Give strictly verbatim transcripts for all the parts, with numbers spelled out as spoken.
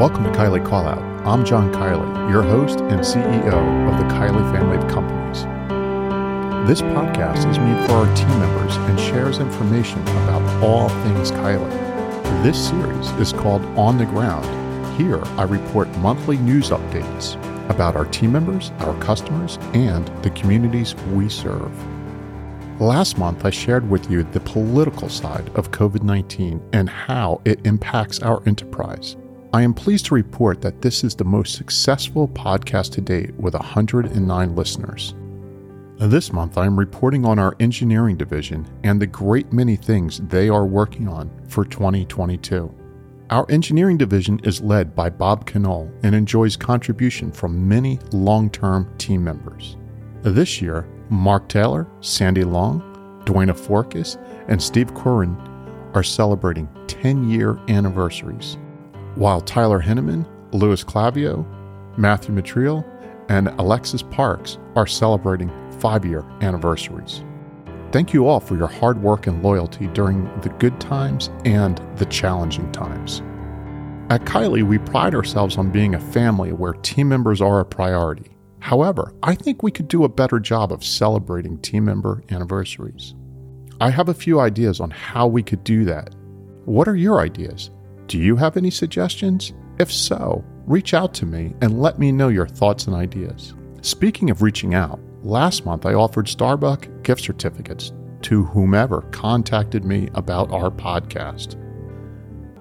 Welcome to Kiely Callout. I'm John Kiely, your host and C E O of the Kiely Family of Companies. This podcast is made for our team members and shares information about all things Kiely. This series is called On the Ground. Here, I report monthly news updates about our team members, our customers, and the communities we serve. Last month, I shared with you the political side of covid nineteen and how it impacts our enterprise. I am pleased to report that this is the most successful podcast to date with one hundred nine listeners. This month, I am reporting on our engineering division and the great many things they are working on for twenty twenty-two. Our engineering division is led by Bob Canole and enjoys contribution from many long-term team members. This year, Mark Taylor, Sandy Long, Dwayne Forkis, and Steve Corrin are celebrating ten-year anniversaries, while Tyler Henneman, Louis Clavio, Matthew Matriel, and Alexis Parks are celebrating five-year anniversaries. Thank you all for your hard work and loyalty during the good times and the challenging times. At Kiely, we pride ourselves on being a family where team members are a priority. However, I think we could do a better job of celebrating team member anniversaries. I have a few ideas on how we could do that. What are your ideas? Do you have any suggestions? If so, reach out to me and let me know your thoughts and ideas. Speaking of reaching out, last month I offered Starbucks gift certificates to whomever contacted me about our podcast.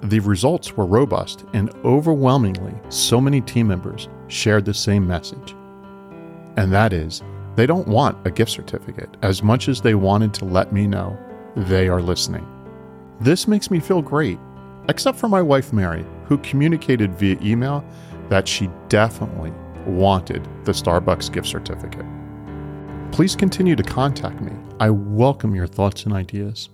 The results were robust, and overwhelmingly, so many team members shared the same message. And that is, they don't want a gift certificate as much as they wanted to let me know they are listening. This makes me feel great, except for my wife, Mary, who communicated via email that she definitely wanted the Starbucks gift certificate. Please continue to contact me. I welcome your thoughts and ideas.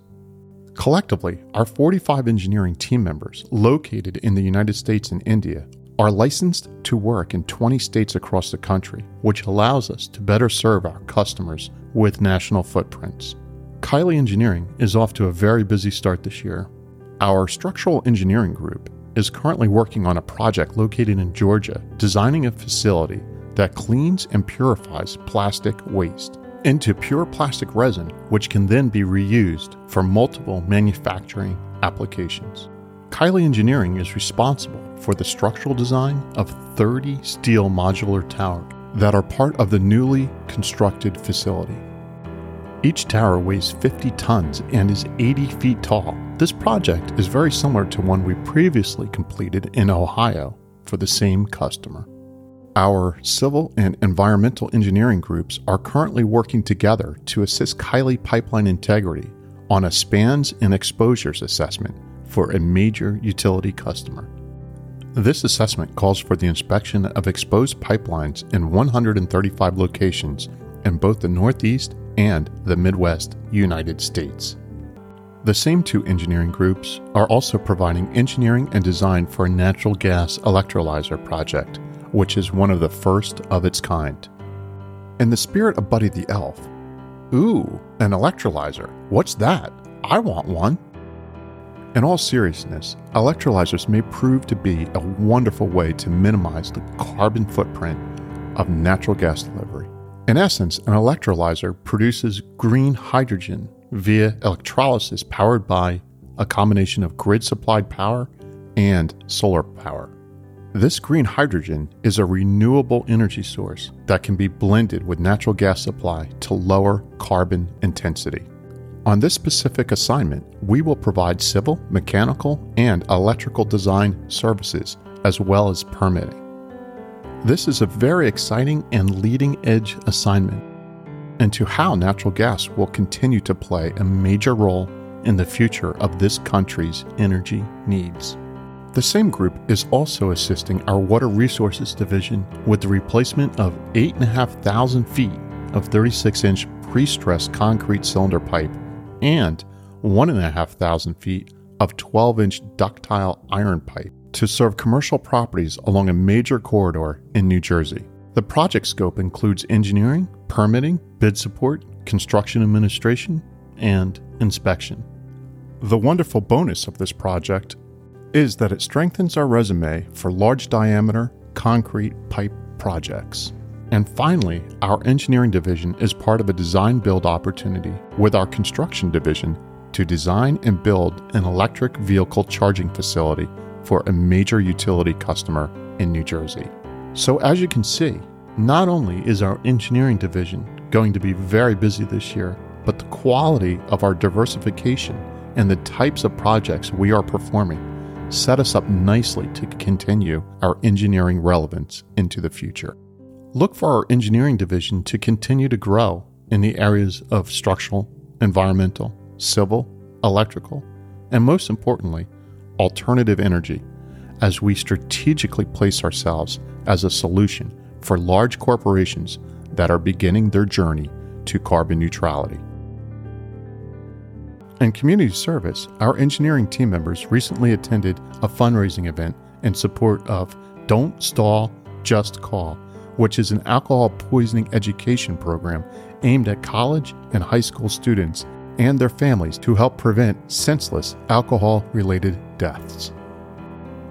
Collectively, our forty-five engineering team members located in the United States and India are licensed to work in twenty states across the country, which allows us to better serve our customers with national footprints. Kiely Engineering is off to a very busy start this year. Our structural engineering group is currently working on a project located in Georgia, designing a facility that cleans and purifies plastic waste into pure plastic resin, which can then be reused for multiple manufacturing applications. Kiely Engineering is responsible for the structural design of thirty steel modular towers that are part of the newly constructed facility. Each tower weighs fifty tons and is eighty feet tall. This project is very similar to one we previously completed in Ohio for the same customer. Our civil and environmental engineering groups are currently working together to assist Kiely Pipeline Integrity on a spans and exposures assessment for a major utility customer. This assessment calls for the inspection of exposed pipelines in one hundred thirty-five locations in both the Northeast and the Midwest United States. The same two engineering groups are also providing engineering and design for a natural gas electrolyzer project, which is one of the first of its kind. In the spirit of Buddy the Elf, ooh, an electrolyzer, what's that? I want one. In all seriousness, electrolyzers may prove to be a wonderful way to minimize the carbon footprint of natural gas delivery. In essence, an electrolyzer produces green hydrogen via electrolysis powered by a combination of grid-supplied power and solar power. This green hydrogen is a renewable energy source that can be blended with natural gas supply to lower carbon intensity. On this specific assignment, we will provide civil, mechanical, and electrical design services, as well as permitting. This is a very exciting and leading-edge assignment into how natural gas will continue to play a major role in the future of this country's energy needs. The same group is also assisting our Water Resources Division with the replacement of eight thousand five hundred feet of thirty-six inch pre-stressed concrete cylinder pipe and one thousand five hundred feet of twelve inch ductile iron pipe to serve commercial properties along a major corridor in New Jersey. The project scope includes engineering, permitting, bid support, construction administration, and inspection. The wonderful bonus of this project is that it strengthens our resume for large diameter concrete pipe projects. And finally, our engineering division is part of a design build opportunity with our construction division to design and build an electric vehicle charging facility for a major utility customer in New Jersey. So as you can see, not only is our engineering division going to be very busy this year, but the quality of our diversification and the types of projects we are performing set us up nicely to continue our engineering relevance into the future. Look for our engineering division to continue to grow in the areas of structural, environmental, civil, electrical, and most importantly, alternative energy, as we strategically place ourselves as a solution for large corporations that are beginning their journey to carbon neutrality. In community service, our engineering team members recently attended a fundraising event in support of Don't Stall, Just Call, which is an alcohol poisoning education program aimed at college and high school students and their families to help prevent senseless alcohol-related deaths.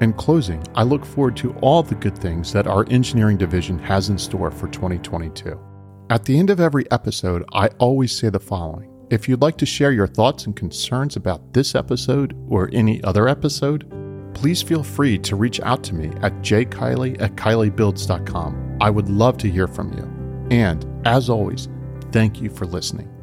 In closing, I look forward to all the good things that our engineering division has in store for twenty twenty-two. At the end of every episode, I always say the following. If you'd like to share your thoughts and concerns about this episode or any other episode, please feel free to reach out to me at j kiley at kiely builds dot com. I would love to hear from you. And as always, thank you for listening.